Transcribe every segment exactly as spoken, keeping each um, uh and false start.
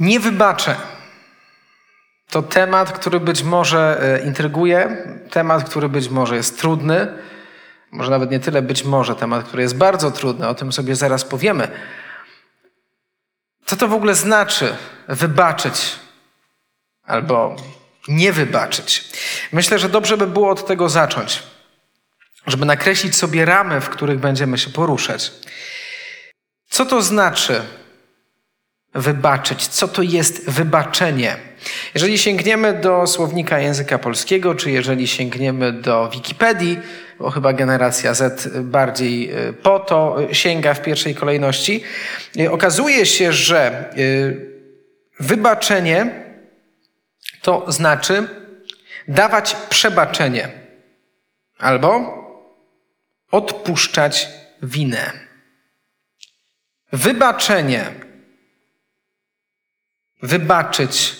Nie wybaczę. To temat, który być może intryguje, temat, który być może jest trudny, może nawet nie tyle być może, temat, który jest bardzo trudny, o tym sobie zaraz powiemy. Co to w ogóle znaczy wybaczyć albo nie wybaczyć? Myślę, że dobrze by było od tego zacząć, żeby nakreślić sobie ramy, w których będziemy się poruszać. Co to znaczy wybaczyć? Co to jest wybaczenie? Jeżeli sięgniemy do słownika języka polskiego, czy jeżeli sięgniemy do Wikipedii, bo chyba generacja Z bardziej po to sięga w pierwszej kolejności, okazuje się, że wybaczenie to znaczy dawać przebaczenie albo odpuszczać winę. Wybaczenie, wybaczyć,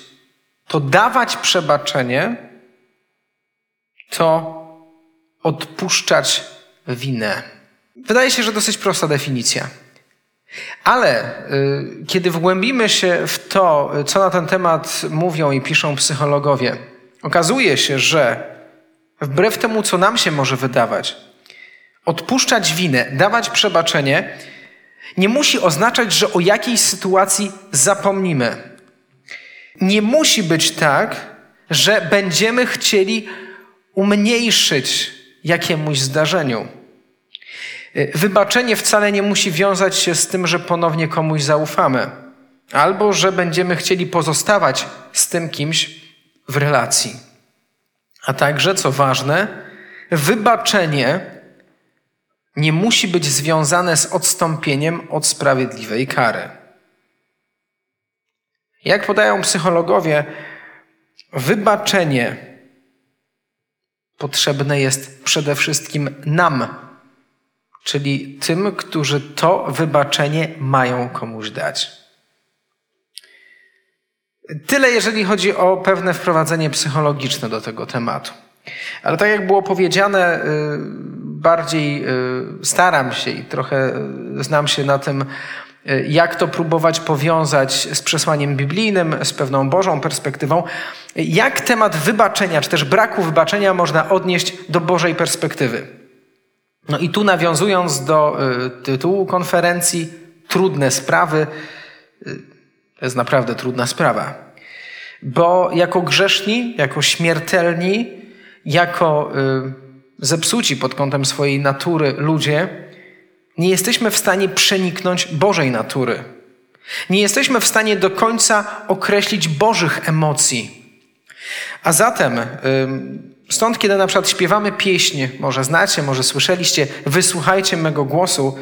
to dawać przebaczenie, to odpuszczać winę. Wydaje się, że dosyć prosta definicja. Ale y, kiedy wgłębimy się w to, co na ten temat mówią i piszą psychologowie, okazuje się, że wbrew temu, co nam się może wydawać, odpuszczać winę, dawać przebaczenie, nie musi oznaczać, że o jakiejś sytuacji zapomnimy. Nie musi być tak, że będziemy chcieli umniejszyć jakiemuś zdarzeniu. Wybaczenie wcale nie musi wiązać się z tym, że ponownie komuś zaufamy, albo że będziemy chcieli pozostawać z tym kimś w relacji. A także, co ważne, wybaczenie nie musi być związane z odstąpieniem od sprawiedliwej kary. Jak podają psychologowie, wybaczenie potrzebne jest przede wszystkim nam, czyli tym, którzy to wybaczenie mają komuś dać. Tyle, jeżeli chodzi o pewne wprowadzenie psychologiczne do tego tematu. Ale tak jak było powiedziane, bardziej staram się i trochę znam się na tym, jak to próbować powiązać z przesłaniem biblijnym, z pewną Bożą perspektywą. Jak temat wybaczenia, czy też braku wybaczenia można odnieść do Bożej perspektywy? No i tu nawiązując do tytułu konferencji Trudne sprawy, to jest naprawdę trudna sprawa. Bo jako grzeszni, jako śmiertelni, jako zepsuci pod kątem swojej natury ludzie, nie jesteśmy w stanie przeniknąć Bożej natury. Nie jesteśmy w stanie do końca określić Bożych emocji. A zatem stąd, kiedy na przykład śpiewamy pieśń, może znacie, może słyszeliście, wysłuchajcie mego głosu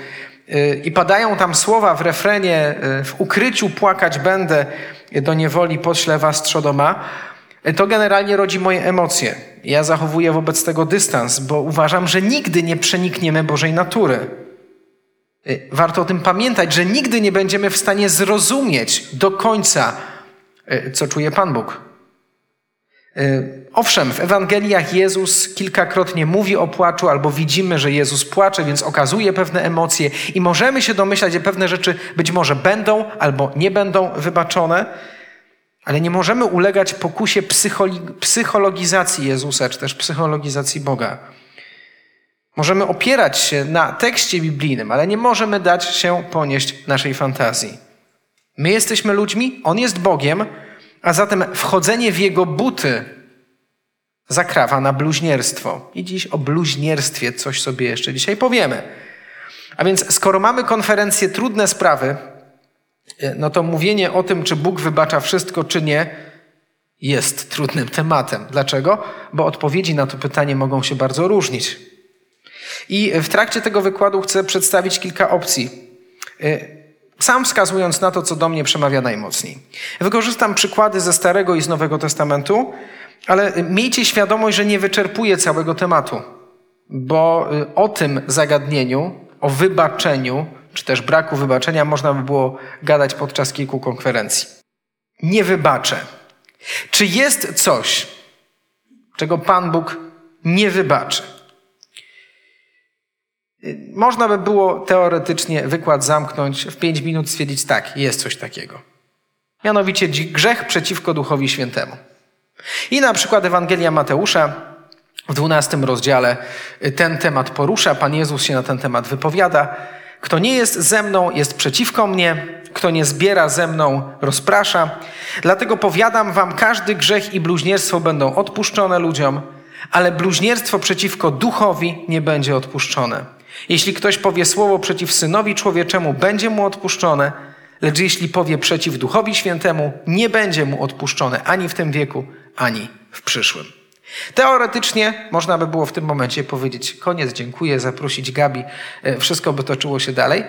i padają tam słowa w refrenie, w ukryciu płakać będę, do niewoli pośle was trzodoma, to generalnie rodzi moje emocje. Ja zachowuję wobec tego dystans, bo uważam, że nigdy nie przenikniemy Bożej natury. Warto o tym pamiętać, że nigdy nie będziemy w stanie zrozumieć do końca, co czuje Pan Bóg. Owszem, w Ewangeliach Jezus kilkakrotnie mówi o płaczu, albo widzimy, że Jezus płacze, więc okazuje pewne emocje i możemy się domyślać, że pewne rzeczy być może będą albo nie będą wybaczone, ale nie możemy ulegać pokusie psychologizacji Jezusa, czy też psychologizacji Boga. Możemy opierać się na tekście biblijnym, ale nie możemy dać się ponieść naszej fantazji. My jesteśmy ludźmi, On jest Bogiem, a zatem wchodzenie w Jego buty zakrawa na bluźnierstwo. I dziś o bluźnierstwie coś sobie jeszcze dzisiaj powiemy. A więc skoro mamy konferencję Trudne sprawy, no to mówienie o tym, czy Bóg wybacza wszystko, czy nie, jest trudnym tematem. Dlaczego? Bo odpowiedzi na to pytanie mogą się bardzo różnić. I w trakcie tego wykładu chcę przedstawić kilka opcji, sam wskazując na to, co do mnie przemawia najmocniej. Wykorzystam przykłady ze Starego i z Nowego Testamentu, ale miejcie świadomość, że nie wyczerpuję całego tematu, bo o tym zagadnieniu, o wybaczeniu, czy też braku wybaczenia można by było gadać podczas kilku konferencji. Nie wybaczę. Czy jest coś, czego Pan Bóg nie wybaczy? Można by było teoretycznie wykład zamknąć, w pięć minut stwierdzić, tak, jest coś takiego. mianowicie grzech przeciwko Duchowi Świętemu. I na przykład Ewangelia Mateusza w dwunastym rozdziale ten temat porusza. Pan Jezus się na ten temat wypowiada. Kto nie jest ze mną, jest przeciwko mnie. Kto nie zbiera ze mną, rozprasza. Dlatego powiadam wam, każdy grzech i bluźnierstwo będą odpuszczone ludziom, ale bluźnierstwo przeciwko duchowi nie będzie odpuszczone. Jeśli ktoś powie słowo przeciw Synowi Człowieczemu, będzie mu odpuszczone, lecz jeśli powie przeciw Duchowi Świętemu, nie będzie mu odpuszczone ani w tym wieku, ani w przyszłym. Teoretycznie można by było w tym momencie powiedzieć koniec, dziękuję, zaprosić Gabi, wszystko by toczyło się dalej,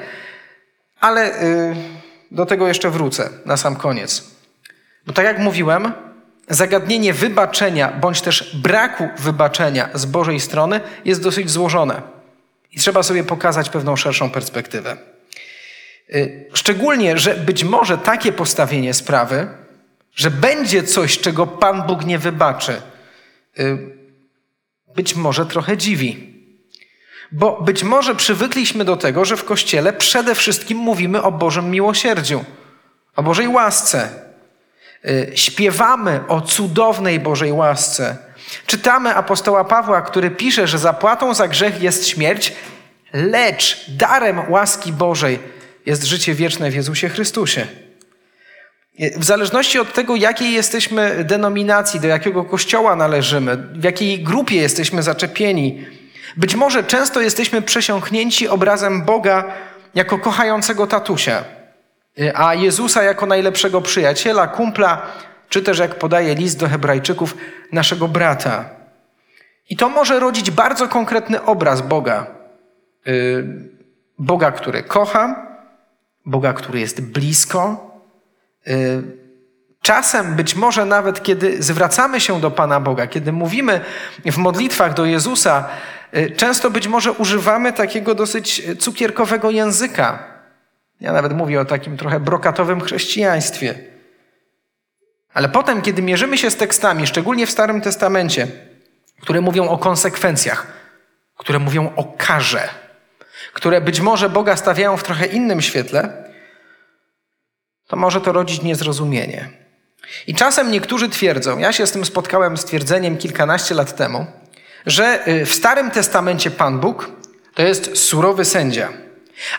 ale do tego jeszcze wrócę na sam koniec. Bo tak jak mówiłem, zagadnienie wybaczenia bądź też braku wybaczenia z Bożej strony jest dosyć złożone i trzeba sobie pokazać pewną szerszą perspektywę. Szczególnie, że być może takie postawienie sprawy, że będzie coś, czego Pan Bóg nie wybaczy, być może trochę dziwi. Bo być może przywykliśmy do tego, że w Kościele przede wszystkim mówimy o Bożym miłosierdziu, o Bożej łasce. Śpiewamy o cudownej Bożej łasce. Czytamy apostoła Pawła, który pisze, że zapłatą za grzech jest śmierć, lecz darem łaski Bożej jest życie wieczne w Jezusie Chrystusie. W zależności od tego, jakiej jesteśmy denominacji, do jakiego kościoła należymy, w jakiej grupie jesteśmy zaczepieni, być może często jesteśmy przesiąknięci obrazem Boga jako kochającego tatusia, a Jezusa jako najlepszego przyjaciela, kumpla, czy też, jak podaje list do Hebrajczyków, naszego brata. I to może rodzić bardzo konkretny obraz Boga. Boga, który kocha, Boga, który jest blisko. Czasem, być może nawet kiedy zwracamy się do Pana Boga, kiedy mówimy w modlitwach do Jezusa, często być może używamy takiego dosyć cukierkowego języka. Ja nawet mówię o takim trochę brokatowym chrześcijaństwie. Ale potem, kiedy mierzymy się z tekstami, szczególnie w Starym Testamencie, które mówią o konsekwencjach, które mówią o karze, które być może Boga stawiają w trochę innym świetle, to może to rodzić niezrozumienie. I czasem niektórzy twierdzą, ja się z tym spotkałem z twierdzeniem kilkanaście lat temu, że w Starym Testamencie Pan Bóg to jest surowy sędzia,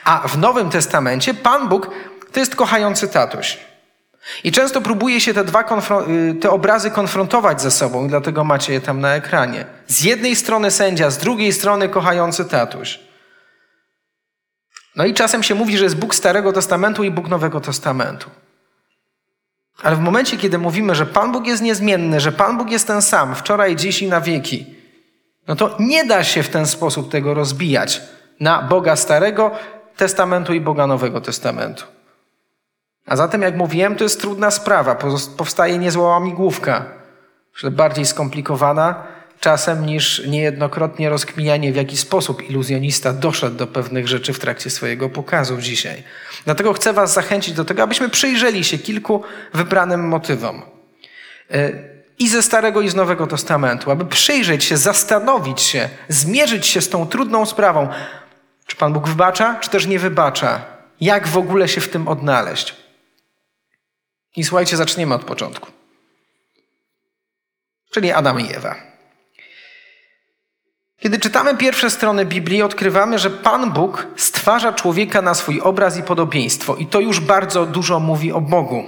a w Nowym Testamencie Pan Bóg to jest kochający tatuś. I często próbuje się te dwa konfron- te obrazy konfrontować ze sobą i dlatego macie je tam na ekranie. Z jednej strony sędzia, z drugiej strony kochający tatuś. No i czasem się mówi, że jest Bóg Starego Testamentu i Bóg Nowego Testamentu. Ale w momencie, kiedy mówimy, że Pan Bóg jest niezmienny, że Pan Bóg jest ten sam, wczoraj, dziś i na wieki, no to nie da się w ten sposób tego rozbijać na Boga Starego Testamentu i Boga Nowego Testamentu. A zatem, jak mówiłem, to jest trudna sprawa. Powstaje niezła łamigłówka, myślę, bardziej skomplikowana czasem niż niejednokrotnie rozkminianie, w jaki sposób iluzjonista doszedł do pewnych rzeczy w trakcie swojego pokazu dzisiaj. Dlatego chcę was zachęcić do tego, abyśmy przyjrzeli się kilku wybranym motywom. I ze Starego, i z Nowego Testamentu. Aby przyjrzeć się, zastanowić się, zmierzyć się z tą trudną sprawą. Czy Pan Bóg wybacza, czy też nie wybacza? Jak w ogóle się w tym odnaleźć? I słuchajcie, zaczniemy od początku. Czyli Adam i Ewa. Kiedy czytamy pierwsze strony Biblii, odkrywamy, że Pan Bóg stwarza człowieka na swój obraz i podobieństwo. I to już bardzo dużo mówi o Bogu.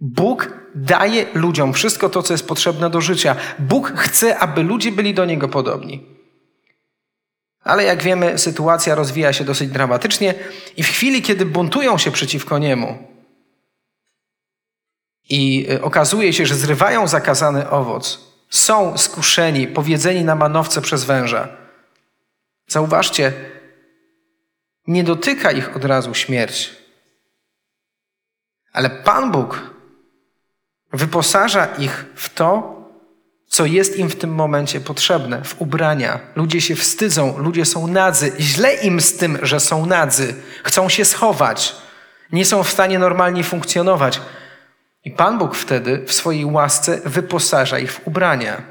Bóg daje ludziom wszystko to, co jest potrzebne do życia. Bóg chce, aby ludzie byli do Niego podobni. Ale jak wiemy, sytuacja rozwija się dosyć dramatycznie i w chwili, kiedy buntują się przeciwko Niemu i okazuje się, że zrywają zakazany owoc, są skuszeni, powiedzeni na manowce przez węża. Zauważcie, nie dotyka ich od razu śmierć. Ale Pan Bóg wyposaża ich w to, co jest im w tym momencie potrzebne, w ubrania. Ludzie się wstydzą, ludzie są nadzy. Źle im z tym, że są nadzy. Chcą się schować. Nie są w stanie normalnie funkcjonować. I Pan Bóg wtedy w swojej łasce wyposaża ich w ubrania.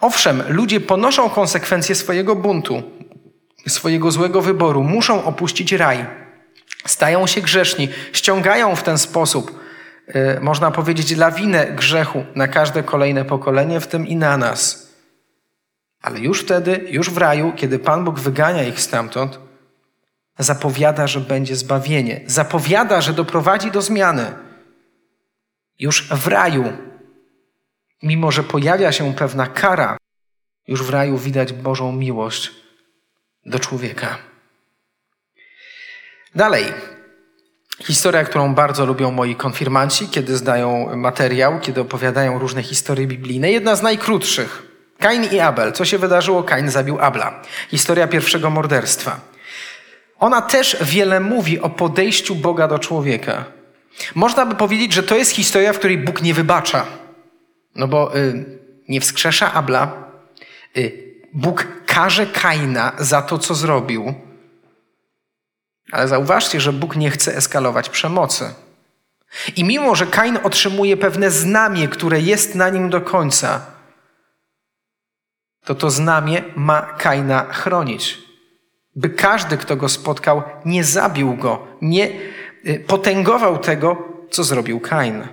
Owszem, ludzie ponoszą konsekwencje swojego buntu, swojego złego wyboru. Muszą opuścić raj. Stają się grzeszni. Ściągają w ten sposób można powiedzieć, lawinę grzechu na każde kolejne pokolenie, w tym i na nas. Ale już wtedy, już w raju, kiedy Pan Bóg wygania ich stamtąd, zapowiada, że będzie zbawienie. Zapowiada, że doprowadzi do zmiany. Już w raju, mimo że pojawia się pewna kara, już w raju widać Bożą miłość do człowieka. Dalej. Historia, którą bardzo lubią moi konfirmanci, kiedy zdają materiał, kiedy opowiadają różne historie biblijne. Jedna z najkrótszych. Kain i Abel. Co się wydarzyło? Kain zabił Abla. Historia pierwszego morderstwa. Ona też wiele mówi o podejściu Boga do człowieka. Można by powiedzieć, że to jest historia, w której Bóg nie wybacza. No bo y, nie wskrzesza Abla. Y, Bóg karze Kaina za to, co zrobił. Ale zauważcie, że Bóg nie chce eskalować przemocy. I mimo że Kain otrzymuje pewne znamię, które jest na nim do końca, to to znamię ma Kaina chronić. By każdy, kto go spotkał, nie zabił go, nie potęgował tego, co zrobił Kain.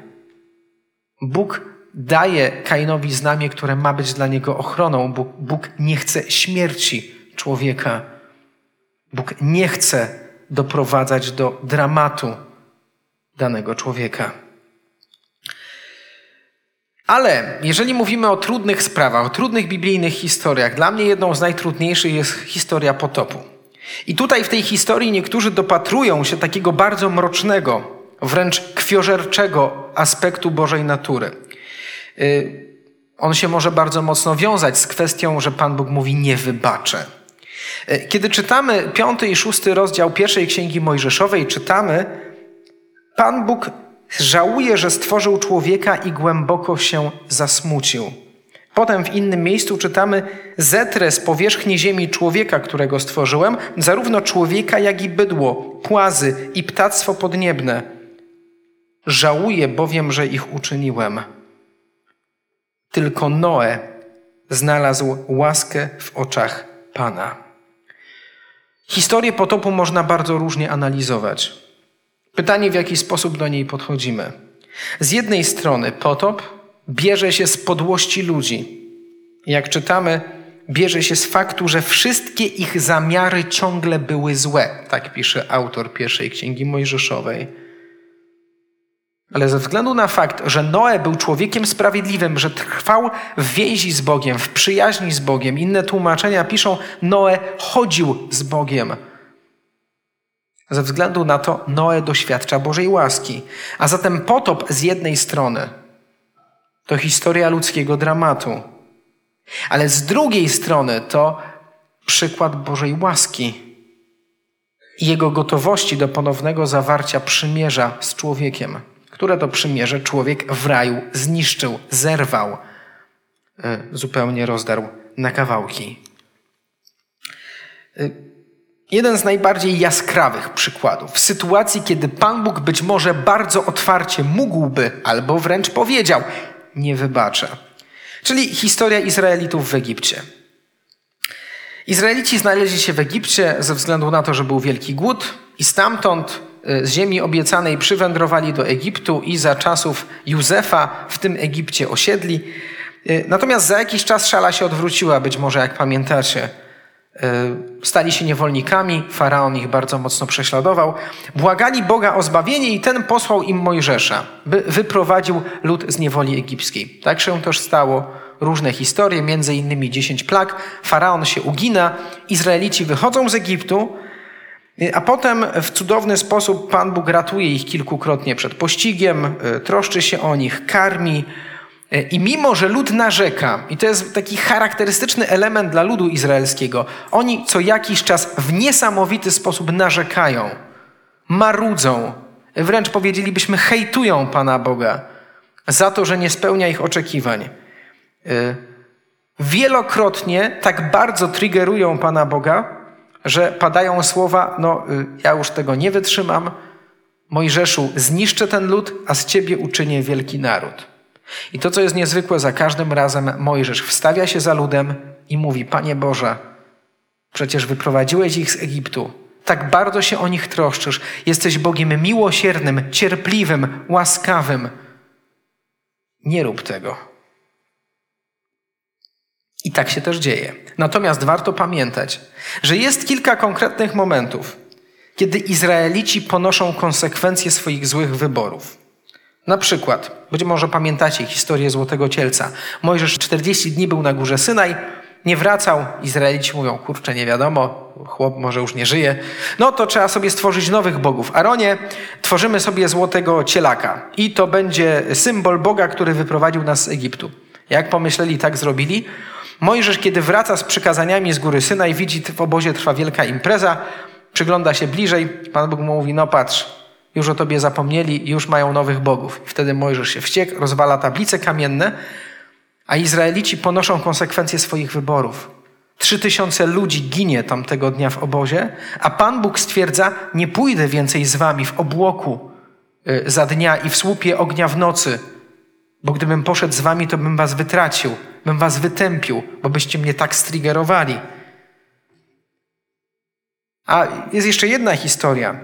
Bóg daje Kainowi znamię, które ma być dla niego ochroną. Bóg, Bóg nie chce śmierci człowieka. Bóg nie chce doprowadzać do dramatu danego człowieka. Ale jeżeli mówimy o trudnych sprawach, o trudnych biblijnych historiach, dla mnie jedną z najtrudniejszych jest historia potopu. I tutaj w tej historii niektórzy dopatrują się takiego bardzo mrocznego, wręcz krwiożerczego aspektu Bożej natury. Yy, on się może bardzo mocno wiązać z kwestią, że Pan Bóg mówi nie wybaczę. Kiedy czytamy piąty i szósty rozdział pierwszej Księgi Mojżeszowej, czytamy: Pan Bóg żałuje, że stworzył człowieka i głęboko się zasmucił. Potem w innym miejscu czytamy: zetrę z powierzchni ziemi człowieka, którego stworzyłem, zarówno człowieka, jak i bydło, płazy i ptactwo podniebne. Żałuję bowiem, że ich uczyniłem. Tylko Noe znalazł łaskę w oczach Pana. Historię potopu można bardzo różnie analizować. Pytanie, w jaki sposób do niej podchodzimy. Z jednej strony potop bierze się z podłości ludzi. Jak czytamy, bierze się z faktu, że wszystkie ich zamiary ciągle były złe. Tak pisze autor pierwszej Księgi Mojżeszowej. Ale ze względu na fakt, że Noe był człowiekiem sprawiedliwym, że trwał w więzi z Bogiem, w przyjaźni z Bogiem, inne tłumaczenia piszą, Noe chodził z Bogiem. Ze względu na to Noe doświadcza Bożej łaski. A zatem potop z jednej strony to historia ludzkiego dramatu, ale z drugiej strony to przykład Bożej łaski i Jego gotowości do ponownego zawarcia przymierza z człowiekiem, które to przymierze człowiek w raju zniszczył, zerwał, zupełnie rozdarł na kawałki. Jeden z najbardziej jaskrawych przykładów, w sytuacji, kiedy Pan Bóg być może bardzo otwarcie mógłby, albo wręcz powiedział, nie wybaczę. Czyli historia Izraelitów w Egipcie. Izraelici znaleźli się w Egipcie ze względu na to, że był wielki głód i stamtąd z ziemi obiecanej przywędrowali do Egiptu i za czasów Józefa w tym Egipcie osiedli. Natomiast za jakiś czas szala się odwróciła, być może jak pamiętacie. Stali się niewolnikami, faraon ich bardzo mocno prześladował. Błagali Boga o zbawienie i ten posłał im Mojżesza, by wyprowadził lud z niewoli egipskiej. Tak się też stało. Różne historie, między innymi dziesięć plag. Faraon się ugina, Izraelici wychodzą z Egiptu, a potem w cudowny sposób Pan Bóg ratuje ich kilkukrotnie przed pościgiem, troszczy się o nich, karmi. I mimo że lud narzeka, i to jest taki charakterystyczny element dla ludu izraelskiego, oni co jakiś czas w niesamowity sposób narzekają, marudzą, wręcz powiedzielibyśmy hejtują Pana Boga za to, że nie spełnia ich oczekiwań. Wielokrotnie tak bardzo triggerują Pana Boga, że padają słowa, no ja już tego nie wytrzymam, Mojżeszu, zniszczę ten lud, a z ciebie uczynię wielki naród. I to, co jest niezwykłe, za każdym razem Mojżesz wstawia się za ludem i mówi, Panie Boże, przecież wyprowadziłeś ich z Egiptu, tak bardzo się o nich troszczysz. Jesteś Bogiem miłosiernym, cierpliwym, łaskawym. Nie rób tego. I tak się też dzieje. Natomiast warto pamiętać, że jest kilka konkretnych momentów, kiedy Izraelici ponoszą konsekwencje swoich złych wyborów. Na przykład, być może pamiętacie historię Złotego Cielca. Mojżesz czterdzieści dni był na górze Synaj, nie wracał. Izraelici mówią, kurczę, nie wiadomo, chłop może już nie żyje. No to trzeba sobie stworzyć nowych bogów. Aronie, tworzymy sobie Złotego Cielaka i to będzie symbol Boga, który wyprowadził nas z Egiptu. Jak pomyśleli, tak zrobili. Mojżesz, kiedy wraca z przykazaniami z góry Synaj, widzi, w obozie trwa wielka impreza, przygląda się bliżej, Pan Bóg mu mówi, no patrz, już o tobie zapomnieli, już mają nowych bogów. Wtedy Mojżesz się wściekł, rozwala tablice kamienne, a Izraelici ponoszą konsekwencje swoich wyborów. Trzy tysiące ludzi ginie tamtego dnia w obozie, a Pan Bóg stwierdza, nie pójdę więcej z wami w obłoku za dnia i w słupie ognia w nocy, bo gdybym poszedł z wami, to bym was wytracił, bym was wytępił, bo byście mnie tak striggerowali. A jest jeszcze jedna historia.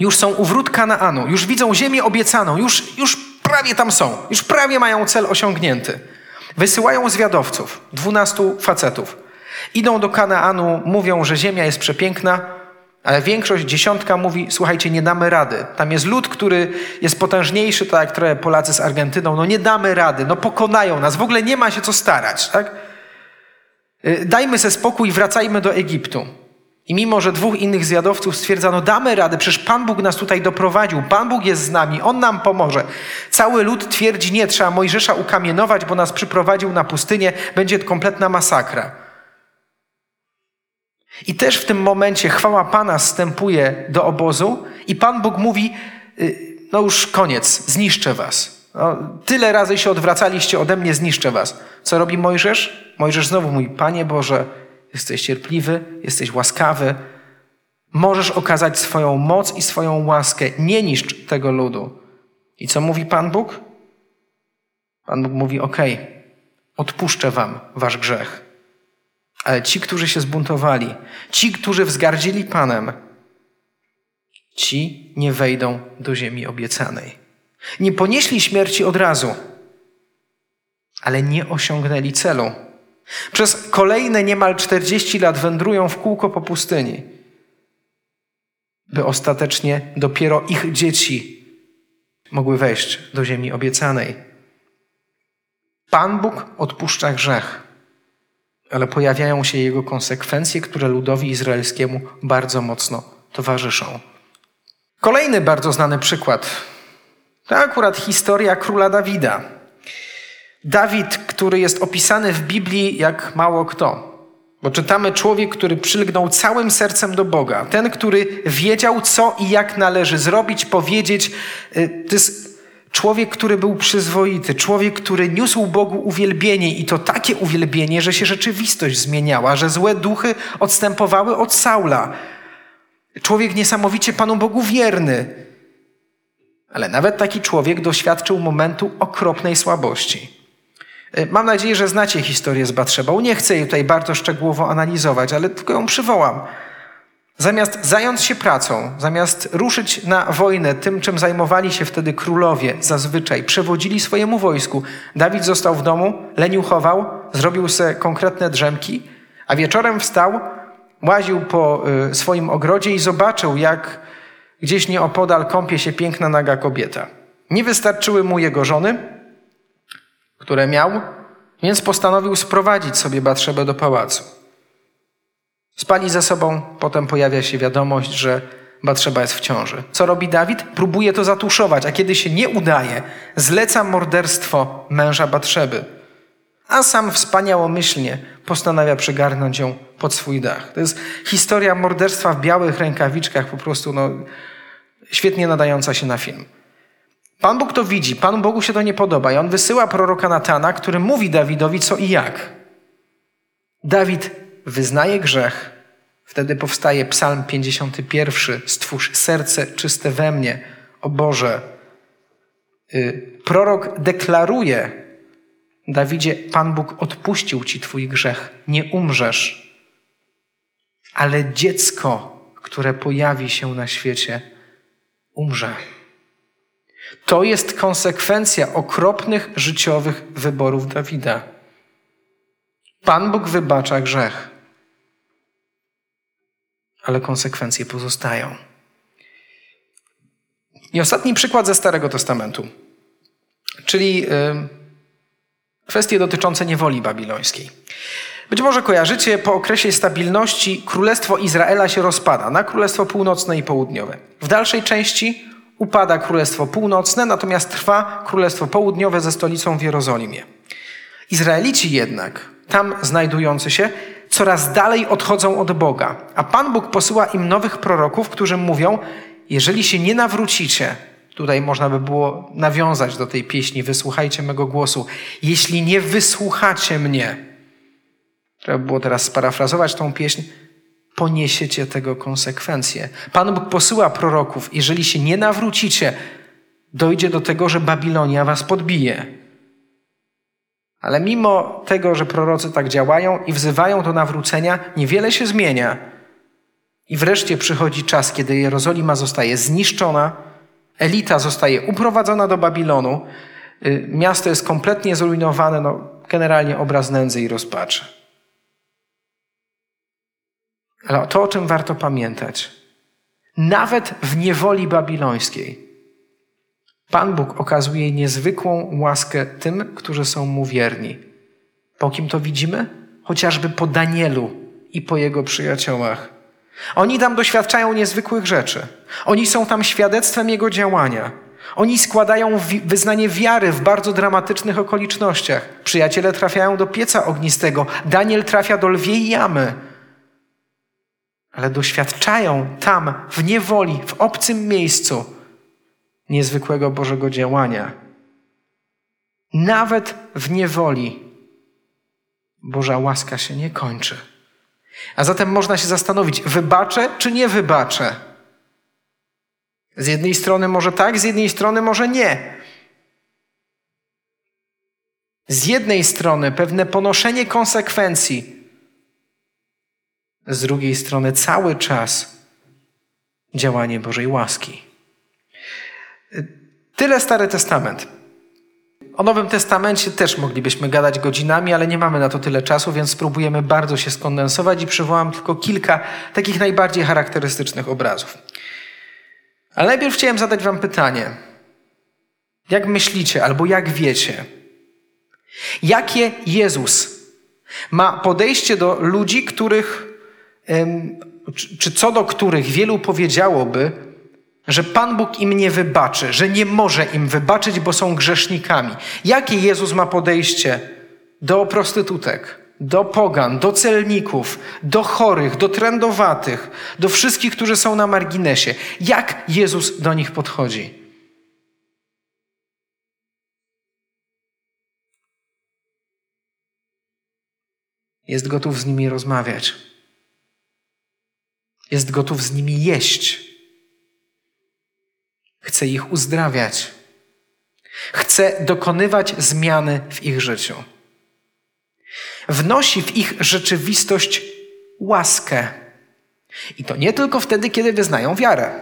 Już są u wrót Kanaanu, już widzą ziemię obiecaną, już, już prawie tam są, już prawie mają cel osiągnięty. Wysyłają zwiadowców, dwunastu facetów. Idą do Kanaanu, mówią, że ziemia jest przepiękna, ale większość, dziesiątka mówi, słuchajcie, nie damy rady. Tam jest lud, który jest potężniejszy, tak jak trochę Polacy z Argentyną. No nie damy rady, no pokonają nas, w ogóle nie ma się co starać. Tak? Dajmy sobie spokój, wracajmy do Egiptu. I mimo, że dwóch innych zwiadowców stwierdza, no damy radę, przecież Pan Bóg nas tutaj doprowadził, Pan Bóg jest z nami, On nam pomoże. Cały lud twierdzi, nie, trzeba Mojżesza ukamienować, bo nas przyprowadził na pustynię, będzie kompletna masakra. I też w tym momencie chwała Pana wstępuje do obozu i Pan Bóg mówi, no już koniec, zniszczę was. No, tyle razy się odwracaliście ode mnie, zniszczę was. Co robi Mojżesz? Mojżesz znowu mówi, Panie Boże, jesteś cierpliwy, jesteś łaskawy. Możesz okazać swoją moc i swoją łaskę. Nie niszcz tego ludu. I co mówi Pan Bóg? Pan Bóg mówi, okej, okay, odpuszczę wam wasz grzech. Ale ci, którzy się zbuntowali, ci, którzy wzgardzili Panem, ci nie wejdą do ziemi obiecanej. Nie ponieśli śmierci od razu, ale nie osiągnęli celu. Przez kolejne niemal czterdzieści lat wędrują w kółko po pustyni, by ostatecznie dopiero ich dzieci mogły wejść do ziemi obiecanej. Pan Bóg odpuszcza grzech, ale pojawiają się jego konsekwencje, które ludowi izraelskiemu bardzo mocno towarzyszą. Kolejny bardzo znany przykład to akurat historia króla Dawida. Dawid, który jest opisany w Biblii jak mało kto. Bo czytamy człowiek, który przylgnął całym sercem do Boga. Ten, który wiedział, co i jak należy zrobić, powiedzieć. To jest człowiek, który był przyzwoity. Człowiek, który niósł Bogu uwielbienie. I to takie uwielbienie, że się rzeczywistość zmieniała. Że złe duchy odstępowały od Saula. Człowiek niesamowicie Panu Bogu wierny. Ale nawet taki człowiek doświadczył momentu okropnej słabości. Mam nadzieję, że znacie historię z Batszebą. Nie chcę jej tutaj bardzo szczegółowo analizować, ale tylko ją przywołam. Zamiast zająć się pracą, zamiast ruszyć na wojnę tym, czym zajmowali się wtedy królowie, zazwyczaj przewodzili swojemu wojsku, Dawid został w domu, leniuchował, zrobił sobie konkretne drzemki, a wieczorem wstał, łaził po swoim ogrodzie i zobaczył, jak gdzieś nieopodal kąpie się piękna, naga kobieta. Nie wystarczyły mu jego żony, które miał, więc postanowił sprowadzić sobie Batszebę do pałacu. Spali ze sobą, potem pojawia się wiadomość, że Batszeba jest w ciąży. Co robi Dawid? Próbuje to zatuszować, a kiedy się nie udaje, zleca morderstwo męża Batszeby. A sam wspaniałomyślnie postanawia przygarnąć ją pod swój dach. To jest historia morderstwa w białych rękawiczkach, po prostu no, świetnie nadająca się na film. Pan Bóg to widzi, Panu Bogu się to nie podoba i on wysyła proroka Natana, który mówi Dawidowi co i jak. Dawid wyznaje grzech, wtedy powstaje Psalm pięćdziesiąty pierwszy, stwórz serce czyste we mnie, o Boże. Prorok deklaruje, Dawidzie, Pan Bóg odpuścił ci twój grzech, nie umrzesz. Ale dziecko, które pojawi się na świecie, umrze. To jest konsekwencja okropnych życiowych wyborów Dawida. Pan Bóg wybacza grzech, ale konsekwencje pozostają. I ostatni przykład ze Starego Testamentu, czyli yy, kwestie dotyczące niewoli babilońskiej. Być może kojarzycie, po okresie stabilności Królestwo Izraela się rozpada na Królestwo Północne i Południowe. W dalszej części upada Królestwo Północne, natomiast trwa Królestwo Południowe ze stolicą w Jerozolimie. Izraelici jednak, tam znajdujący się, coraz dalej odchodzą od Boga, a Pan Bóg posyła im nowych proroków, którzy mówią: jeżeli się nie nawrócicie, tutaj można by było nawiązać do tej pieśni „Wysłuchajcie mego głosu”, jeśli nie wysłuchacie mnie, trzeba by było teraz sparafrazować tą pieśń, poniesiecie tego konsekwencje. Pan Bóg posyła proroków: jeżeli się nie nawrócicie, dojdzie do tego, że Babilonia was podbije. Ale mimo tego, że prorocy tak działają i wzywają do nawrócenia, niewiele się zmienia. I wreszcie przychodzi czas, kiedy Jerozolima zostaje zniszczona, elita zostaje uprowadzona do Babilonu, miasto jest kompletnie zrujnowane, no, generalnie obraz nędzy i rozpaczy. Ale to, o czym warto pamiętać, nawet w niewoli babilońskiej Pan Bóg okazuje niezwykłą łaskę tym, którzy są Mu wierni. Po kim to widzimy? Chociażby po Danielu i po jego przyjaciołach. Oni tam doświadczają niezwykłych rzeczy. Oni są tam świadectwem Jego działania. Oni składają wyznanie wiary w bardzo dramatycznych okolicznościach. Przyjaciele trafiają do pieca ognistego. Daniel trafia do lwiej jamy. Ale doświadczają tam, w niewoli, w obcym miejscu, niezwykłego Bożego działania. Nawet w niewoli Boża łaska się nie kończy. A zatem można się zastanowić, wybaczę czy nie wybaczę? Z jednej strony może tak, z jednej strony może nie. Z jednej strony pewne ponoszenie konsekwencji, z drugiej strony cały czas działanie Bożej łaski. Tyle Stary Testament. O Nowym Testamencie też moglibyśmy gadać godzinami, ale nie mamy na to tyle czasu, więc spróbujemy bardzo się skondensować i przywołam tylko kilka takich najbardziej charakterystycznych obrazów. Ale najpierw chciałem zadać wam pytanie. Jak myślicie albo jak wiecie, jakie Jezus ma podejście do ludzi, których, czy co do których wielu powiedziałoby, że Pan Bóg im nie wybaczy, że nie może im wybaczyć, bo są grzesznikami. Jakie Jezus ma podejście do prostytutek, do pogan, do celników, do chorych, do trędowatych, do wszystkich, którzy są na marginesie? Jak Jezus do nich podchodzi? Jest gotów z nimi rozmawiać. Jest gotów z nimi jeść. Chce ich uzdrawiać. Chce dokonywać zmiany w ich życiu. Wnosi w ich rzeczywistość łaskę. I to nie tylko wtedy, kiedy wyznają wiarę.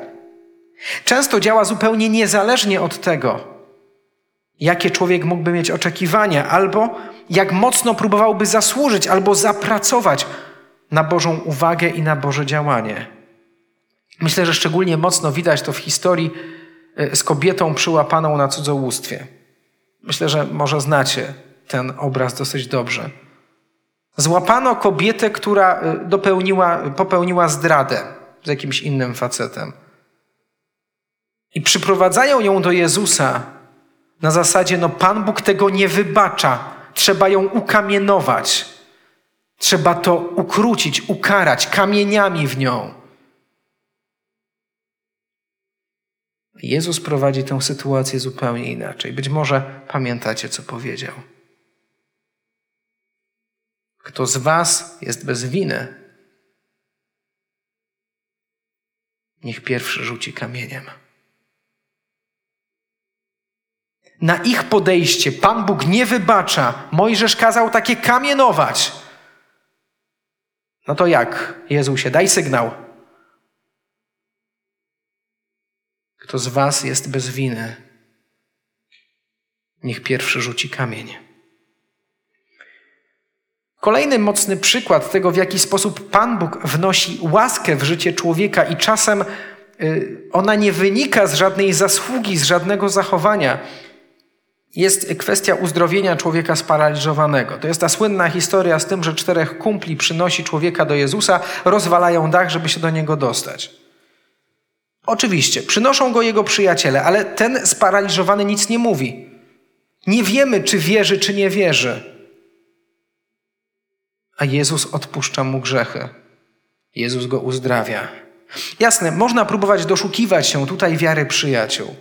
Często działa zupełnie niezależnie od tego, jakie człowiek mógłby mieć oczekiwania, albo jak mocno próbowałby zasłużyć, albo zapracować na Bożą uwagę i na Boże działanie. Myślę, że szczególnie mocno widać to w historii z kobietą przyłapaną na cudzołóstwie. Myślę, że może znacie ten obraz dosyć dobrze. Złapano kobietę, która dopełniła, popełniła zdradę z jakimś innym facetem. I przyprowadzają ją do Jezusa na zasadzie: no Pan Bóg tego nie wybacza, trzeba ją ukamienować. Trzeba to ukrócić, ukarać kamieniami w nią. Jezus prowadzi tę sytuację zupełnie inaczej. Być może pamiętacie, co powiedział. Kto z was jest bez winy, niech pierwszy rzuci kamieniem. Na ich podejście: Pan Bóg nie wybacza, Mojżesz kazał takie kamienować. No to jak, Jezusie, daj sygnał. Kto z was jest bez winy, niech pierwszy rzuci kamień. Kolejny mocny przykład tego, w jaki sposób Pan Bóg wnosi łaskę w życie człowieka i czasem ona nie wynika z żadnej zasługi, z żadnego zachowania, jest kwestia uzdrowienia człowieka sparaliżowanego. To jest ta słynna historia z tym, że czterech kumpli przynosi człowieka do Jezusa, rozwalają dach, żeby się do niego dostać. Oczywiście, przynoszą go jego przyjaciele, ale ten sparaliżowany nic nie mówi. Nie wiemy, czy wierzy, czy nie wierzy. A Jezus odpuszcza mu grzechy. Jezus go uzdrawia. Jasne, można próbować doszukiwać się tutaj wiary przyjaciół.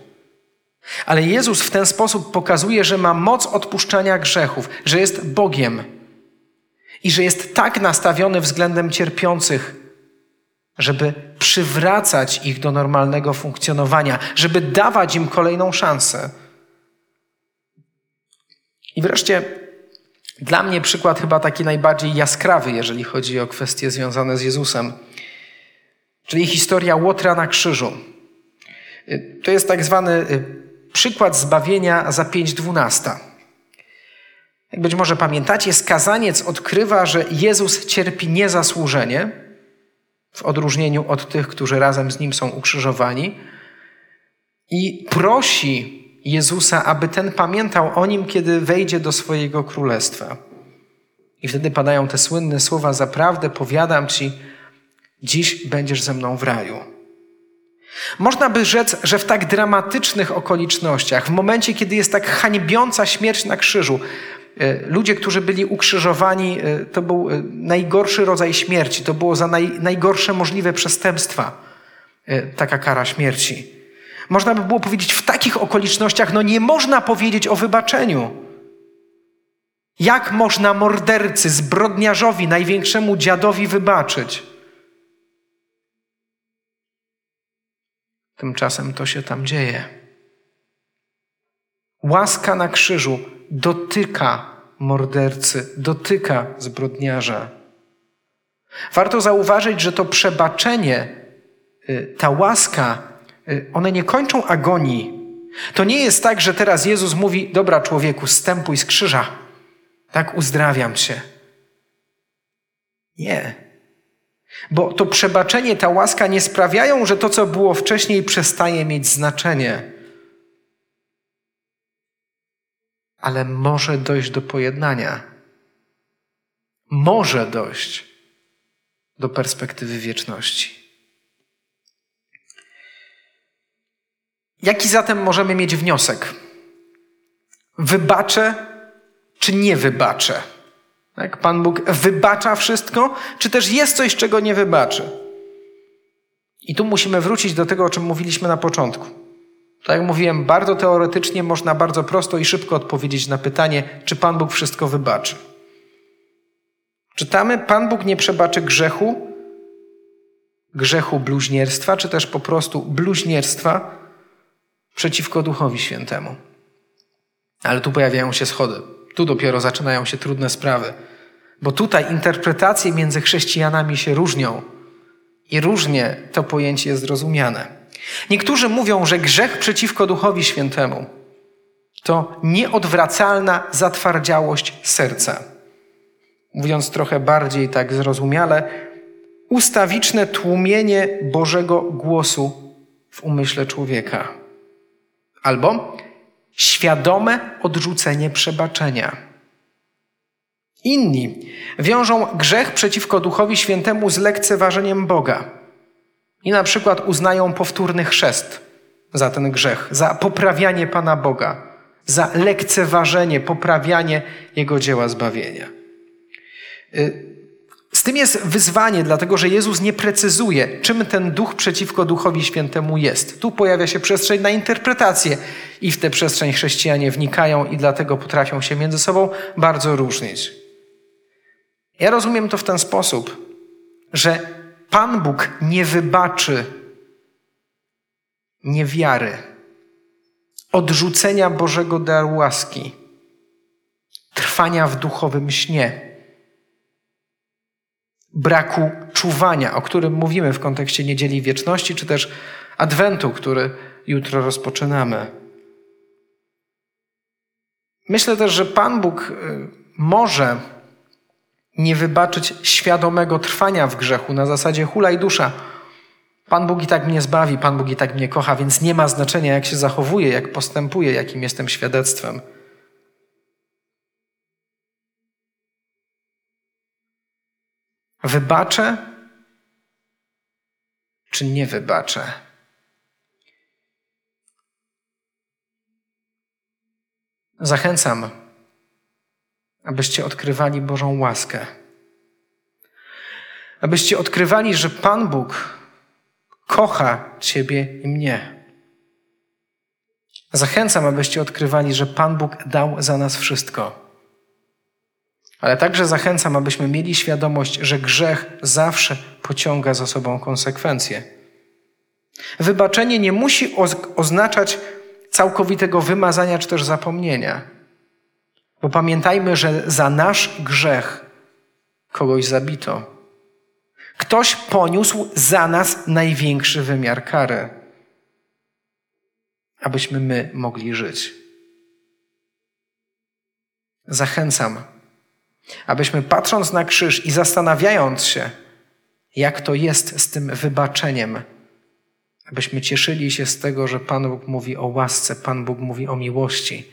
Ale Jezus w ten sposób pokazuje, że ma moc odpuszczania grzechów, że jest Bogiem i że jest tak nastawiony względem cierpiących, żeby przywracać ich do normalnego funkcjonowania, żeby dawać im kolejną szansę. I wreszcie dla mnie przykład chyba taki najbardziej jaskrawy, jeżeli chodzi o kwestie związane z Jezusem, czyli historia Łotra na krzyżu. To jest tak zwany przykład zbawienia za pięć dwanaście. Jak być może pamiętacie, skazaniec odkrywa, że Jezus cierpi niezasłużenie, w odróżnieniu od tych, którzy razem z Nim są ukrzyżowani, i prosi Jezusa, aby ten pamiętał o Nim, kiedy wejdzie do swojego królestwa. I wtedy padają te słynne słowa: zaprawdę powiadam Ci, dziś będziesz ze mną w raju. Można by rzec, że w tak dramatycznych okolicznościach, w momencie, kiedy jest tak hańbiąca śmierć na krzyżu, ludzie, którzy byli ukrzyżowani, to był najgorszy rodzaj śmierci. To było za naj, najgorsze możliwe przestępstwa, taka kara śmierci. Można by było powiedzieć, w takich okolicznościach no nie można powiedzieć o wybaczeniu. Jak można mordercy, zbrodniarzowi, największemu dziadowi wybaczyć? Tymczasem to się tam dzieje. Łaska na krzyżu dotyka mordercy, dotyka zbrodniarza. Warto zauważyć, że to przebaczenie, ta łaska, one nie kończą agonii. To nie jest tak, że teraz Jezus mówi: dobra człowieku, zstępuj z krzyża. Tak, uzdrawiam cię. Nie. Bo to przebaczenie, ta łaska nie sprawiają, że to, co było wcześniej, przestaje mieć znaczenie. Ale może dojść do pojednania. Może dojść do perspektywy wieczności. Jaki zatem możemy mieć wniosek? Wybaczę czy nie wybaczę? Tak? Pan Bóg wybacza wszystko, czy też jest coś, czego nie wybaczy? I tu musimy wrócić do tego, o czym mówiliśmy na początku. Tak jak mówiłem, bardzo teoretycznie można bardzo prosto i szybko odpowiedzieć na pytanie, czy Pan Bóg wszystko wybaczy. Czytamy: Pan Bóg nie przebaczy grzechu, grzechu bluźnierstwa, czy też po prostu bluźnierstwa przeciwko Duchowi Świętemu. Ale tu pojawiają się schody. Tu dopiero zaczynają się trudne sprawy, bo tutaj interpretacje między chrześcijanami się różnią i różnie to pojęcie jest rozumiane. Niektórzy mówią, że grzech przeciwko Duchowi Świętemu to nieodwracalna zatwardziałość serca. Mówiąc trochę bardziej tak zrozumiale, ustawiczne tłumienie Bożego głosu w umyśle człowieka. Albo świadome odrzucenie przebaczenia. Inni wiążą grzech przeciwko Duchowi Świętemu z lekceważeniem Boga i na przykład uznają powtórny chrzest za ten grzech, za poprawianie Pana Boga, za lekceważenie, poprawianie Jego dzieła zbawienia. Z tym jest wyzwanie, dlatego że Jezus nie precyzuje, czym ten duch przeciwko Duchowi Świętemu jest. Tu pojawia się przestrzeń na interpretację i w tę przestrzeń chrześcijanie wnikają i dlatego potrafią się między sobą bardzo różnić. Ja rozumiem to w ten sposób, że Pan Bóg nie wybaczy niewiary, odrzucenia Bożego daru łaski, trwania w duchowym śnie, braku czuwania, o którym mówimy w kontekście Niedzieli Wieczności, czy też Adwentu, który jutro rozpoczynamy. Myślę też, że Pan Bóg może nie wybaczyć świadomego trwania w grzechu na zasadzie hulaj dusza. Pan Bóg i tak mnie zbawi, Pan Bóg i tak mnie kocha, więc nie ma znaczenia, jak się zachowuję, jak postępuję, jakim jestem świadectwem. Wybaczę czy nie wybaczę? Zachęcam, abyście odkrywali Bożą łaskę. Abyście odkrywali, że Pan Bóg kocha ciebie i mnie. Zachęcam, abyście odkrywali, że Pan Bóg dał za nas wszystko. Ale także zachęcam, abyśmy mieli świadomość, że grzech zawsze pociąga za sobą konsekwencje. Wybaczenie nie musi oznaczać całkowitego wymazania czy też zapomnienia. Bo pamiętajmy, że za nasz grzech kogoś zabito. Ktoś poniósł za nas największy wymiar kary, abyśmy my mogli żyć. Zachęcam, abyśmy patrząc na krzyż i zastanawiając się, jak to jest z tym wybaczeniem, abyśmy cieszyli się z tego, że Pan Bóg mówi o łasce, Pan Bóg mówi o miłości.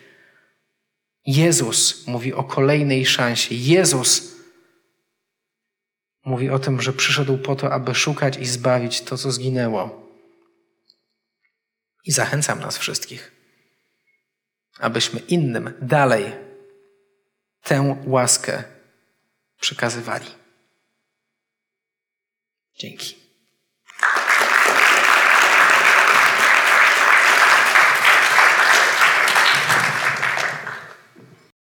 Jezus mówi o kolejnej szansie. Jezus mówi o tym, że przyszedł po to, aby szukać i zbawić to, co zginęło. I zachęcam nas wszystkich, abyśmy innym dalej tę łaskę przekazywali. Dzięki.